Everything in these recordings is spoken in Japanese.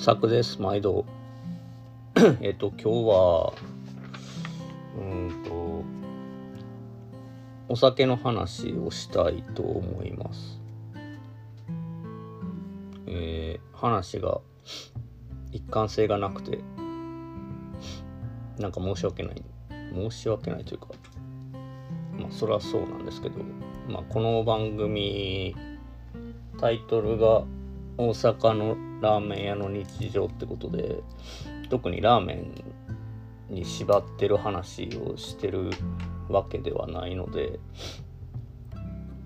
サクです。毎度今日はお酒の話をしたいと思います。話が一貫性がなくてなんか申し訳ないというか、まあそりゃそうなんですけど、まあこの番組タイトルが大阪のラーメン屋の日常ってことで、特にラーメンに縛ってる話をしてるわけではないので、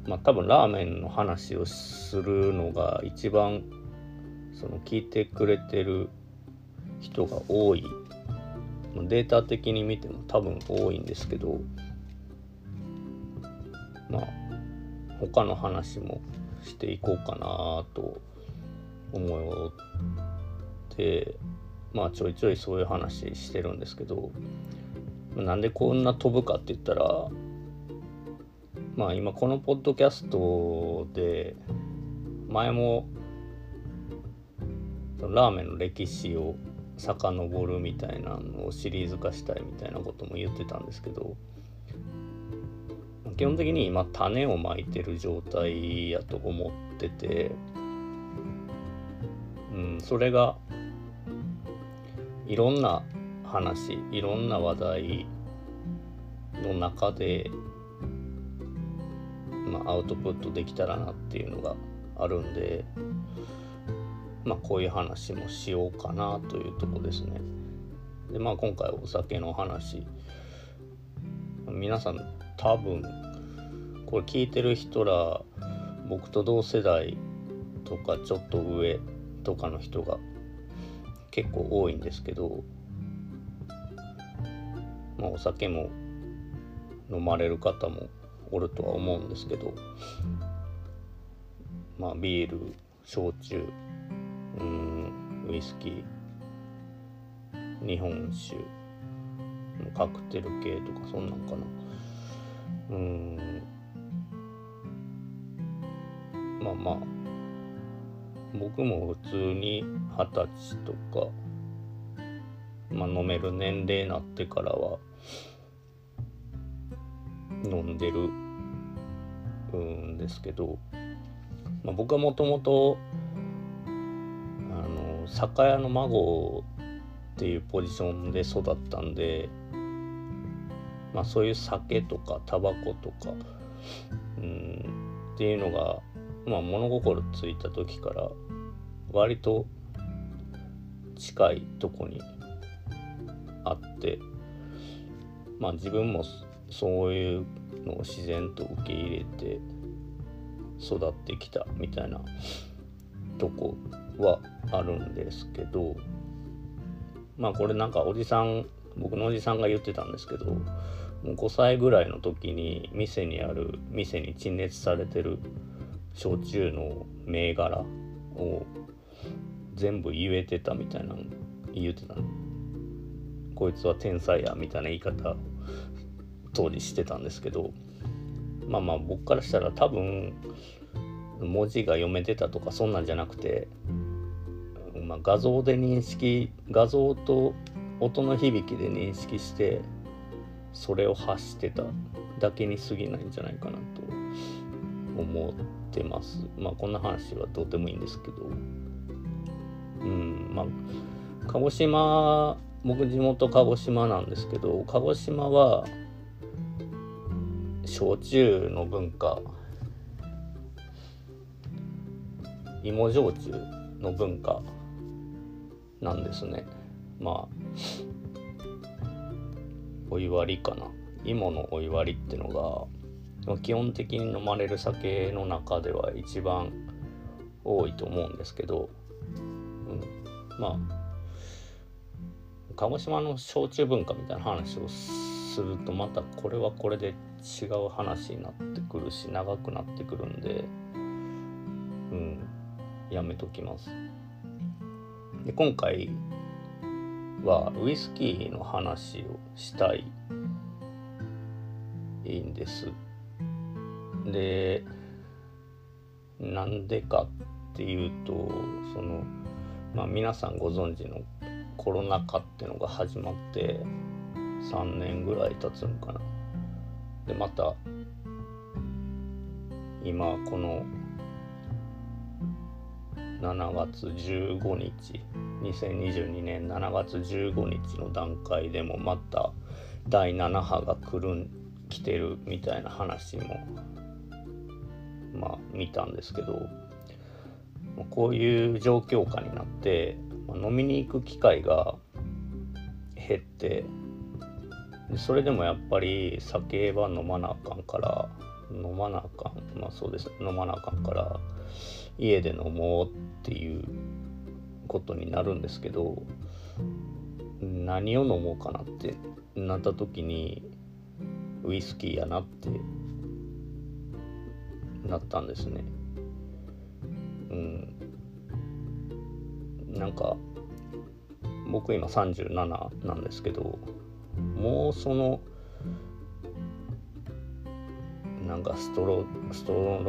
まあ多分ラーメンの話をするのが一番その聞いてくれてる人が多い、データ的に見ても多分多いんですけど、まあ他の話もしていこうかなと思って、まあちょいちょいそういう話してるんですけど、なんでこんな飛ぶかって言ったら、まあ今このポッドキャストで前もラーメンの歴史を遡るみたいなのをシリーズ化したいみたいなことも言ってたんですけど、基本的に今種をまいてる状態やと思ってて、それがいろんな話、いろんな話題の中で、アウトプットできたらなっていうのがあるんで、まあこういう話もしようかなというとこですね。でまあ今回お酒の話、皆さん多分これ聞いてる人ら僕と同世代とかちょっと上とかの人が結構多いんですけど、まあお酒も飲まれる方もおるとは思うんですけど、まあビール、焼酎、ウイスキー、日本酒、カクテル系とかそんなんかな、まあ僕も普通に20歳とか、飲める年齢になってからは飲んでるんですけど、僕はもともと酒屋の孫っていうポジションで育ったんで、そういう酒とかタバコとか、っていうのが、物心ついた時から割と近いとこにあって、自分もそういうのを自然と受け入れて育ってきたみたいなとこはあるんですけど、これなんか僕のおじさんが言ってたんですけど、もう5歳ぐらいの時に店に陳列されてる焼酎の銘柄を全部言えてたみたいな言ってたの。こいつは天才やみたいな言い方当時してたんですけど、僕からしたら多分文字が読めてたとかそんなんじゃなくて、画像で認識、画像と音の響きで認識してそれを発してただけに過ぎないんじゃないかなと思ってます。こんな話はどうでもいいんですけど、鹿児島、僕地元鹿児島なんですけど、鹿児島は焼酎の文化、芋焼酎の文化なんですね。お祝いかな、芋のお祝いってのが基本的に飲まれる酒の中では一番多いと思うんですけど、鹿児島の焼酎文化みたいな話をするとまたこれはこれで違う話になってくるし長くなってくるんで、やめときます。で今回はウイスキーの話をしたいんです。でなんでかっていうと、まあ、皆さんご存知のコロナ禍ってのが始まって3年ぐらい経つのかな。でまた今この7月15日2022年7月15日の段階でもまた第7波が来てるみたいな話もまあ見たんですけど、こういう状況下になって飲みに行く機会が減って、それでもやっぱり酒は飲まなあかんから飲まなあかんから家で飲もうっていうことになるんですけど、何を飲もうかなってなった時にウイスキーやなってなったんですね。なんか僕今37なんですけど、もうそのなんかストロ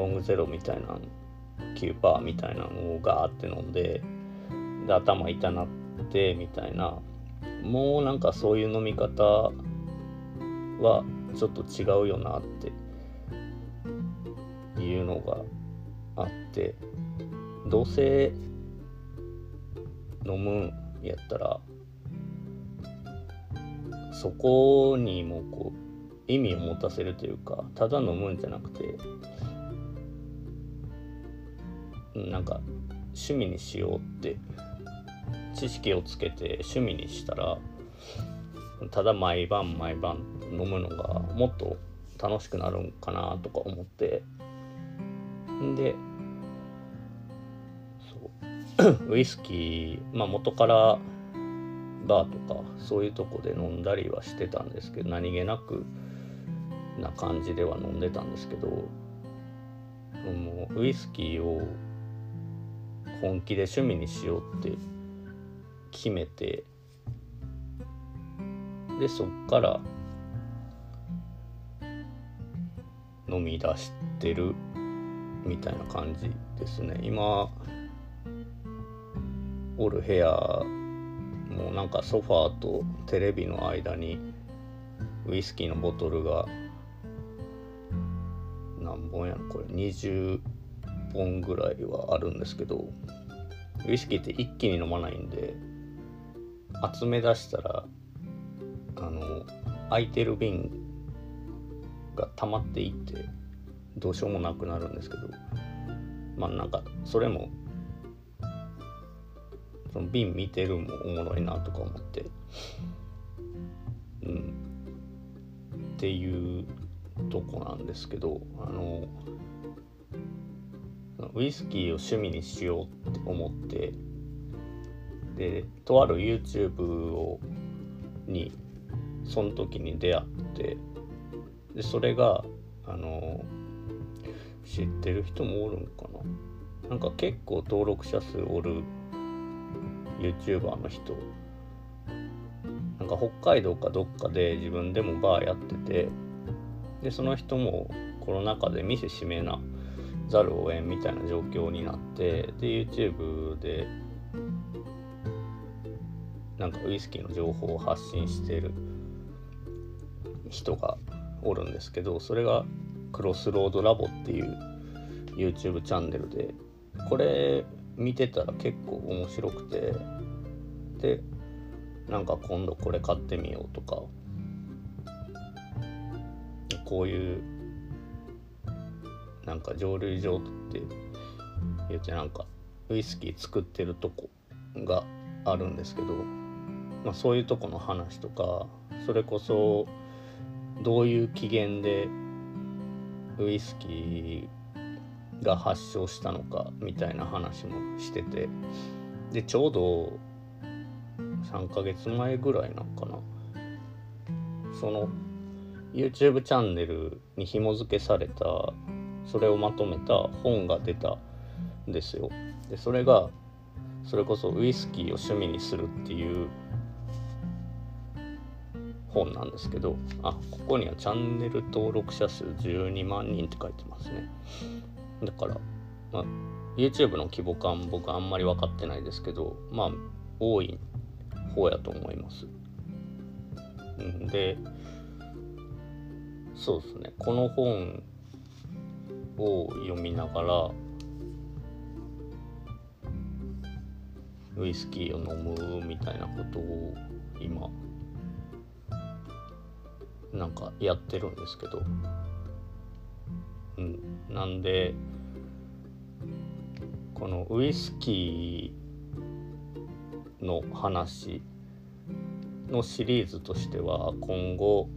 ングゼロみたいな 9% みたいなのをガーって飲んで、で頭痛なってみたいな、もうなんかそういう飲み方はちょっと違うよなっていうのがあって、どうせ飲むんやったらそこにもこう意味を持たせるというか、ただ飲むんじゃなくてなんか趣味にしようって知識をつけて趣味にしたら、ただ毎晩飲むのがもっと楽しくなるんかなとか思って、でウイスキー、元からバーとかそういうとこで飲んだりはしてたんですけど、何気なくな感じでは飲んでたんですけど、もうウイスキーを本気で趣味にしようって決めて、でそっから飲み出してるみたいな感じですね。今おる部屋もなんかソファーとテレビの間にウイスキーのボトルが何本やろこれ20本ぐらいはあるんですけど、ウイスキーって一気に飲まないんで、集め出したら空いてる瓶が溜まっていってどうしようもなくなるんですけど、なんかそれもその瓶見てるもおもろいなとか思って、っていうとこなんですけど、ウイスキーを趣味にしようって思って、でとある YouTube にその時に出会って、でそれが知ってる人もおるんかな、なんか結構登録者数おる。YouTuber の人なんか北海道かどっかで自分でもバーやってて、でその人もコロナ禍で店閉めなざるを得んみたいな状況になって、で YouTube でなんかウイスキーの情報を発信してる人がおるんですけど、それがクロスロードラボっていう YouTube チャンネルで、これ見てたら結構面白くて、でなんか今度これ買ってみようとか、こういうなんか蒸留所って言ってなんかウイスキー作ってるとこがあるんですけど、そういうとこの話とか、それこそどういう起源でウイスキーが発症したのかみたいな話もしてて、でちょうど3ヶ月前ぐらいなんかな、その YouTube チャンネルに紐付けされた、それをまとめた本が出たんですよ。でそれがそれこそウイスキーを趣味にするっていう本なんですけど、ここにはチャンネル登録者数12万人って書いてますね。だからまあ、YouTube の規模感僕あんまり分かってないですけど、まあ多い方やと思います。で、そうですね、この本を読みながらウイスキーを飲むみたいなことを今なんかやってるんですけど、なんでこのウイスキーの話のシリーズとしては今後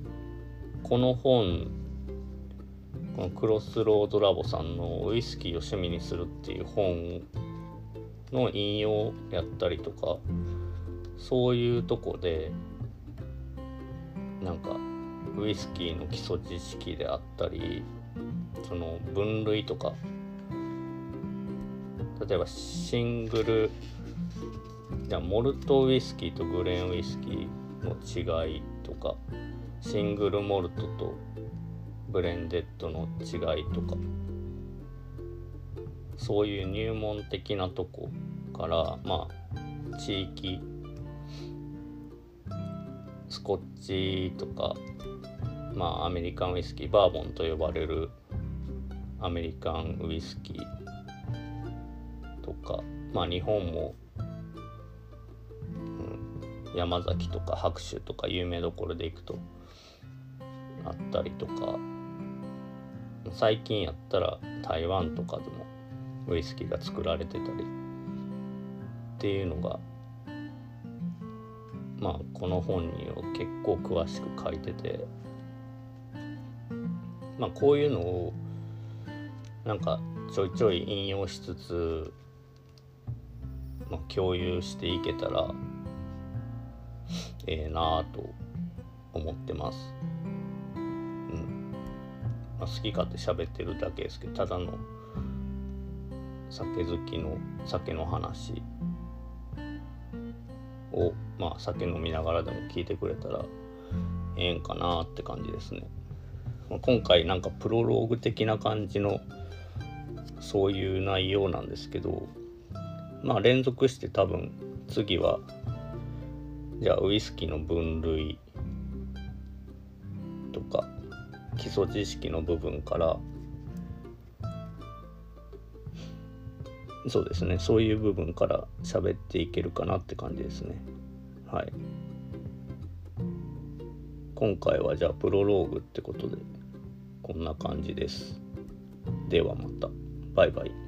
この本、このクロスロードラボさんのウイスキーを趣味にするっていう本の引用やったりとか、そういうとこでなんかウイスキーの基礎知識であったり、その分類とか、例えばシングル、じゃあモルトウイスキーとグレーンウイスキーの違いとか、シングルモルトとブレンデッドの違いとか、そういう入門的なとこから、まあ地域、スコッチとか、まあアメリカンウイスキー、バーボンと呼ばれるアメリカンウイスキーとか、まあ日本も、山崎とか白州とか有名どころで行くとあったりとか、最近やったら台湾とかでもウイスキーが作られてたりっていうのが、まあこの本には結構詳しく書いてて、まあこういうのをなんかちょいちょい引用しつつ、まあ、共有していけたらなぁと思ってます。まあ、好き勝手喋ってるだけですけど、ただの酒好きの酒の話を、まあ酒飲みながらでも聞いてくれたらええんかなって感じですね。まあ、今回なんかプロローグ的な感じのそういう内容なんですけど、まあ連続して多分次はじゃあウイスキーの分類とか基礎知識の部分から、そうですね、そういう部分から喋っていけるかなって感じですね。はい、今回はじゃあプロローグってことでこんな感じです。ではまた、バイバイ。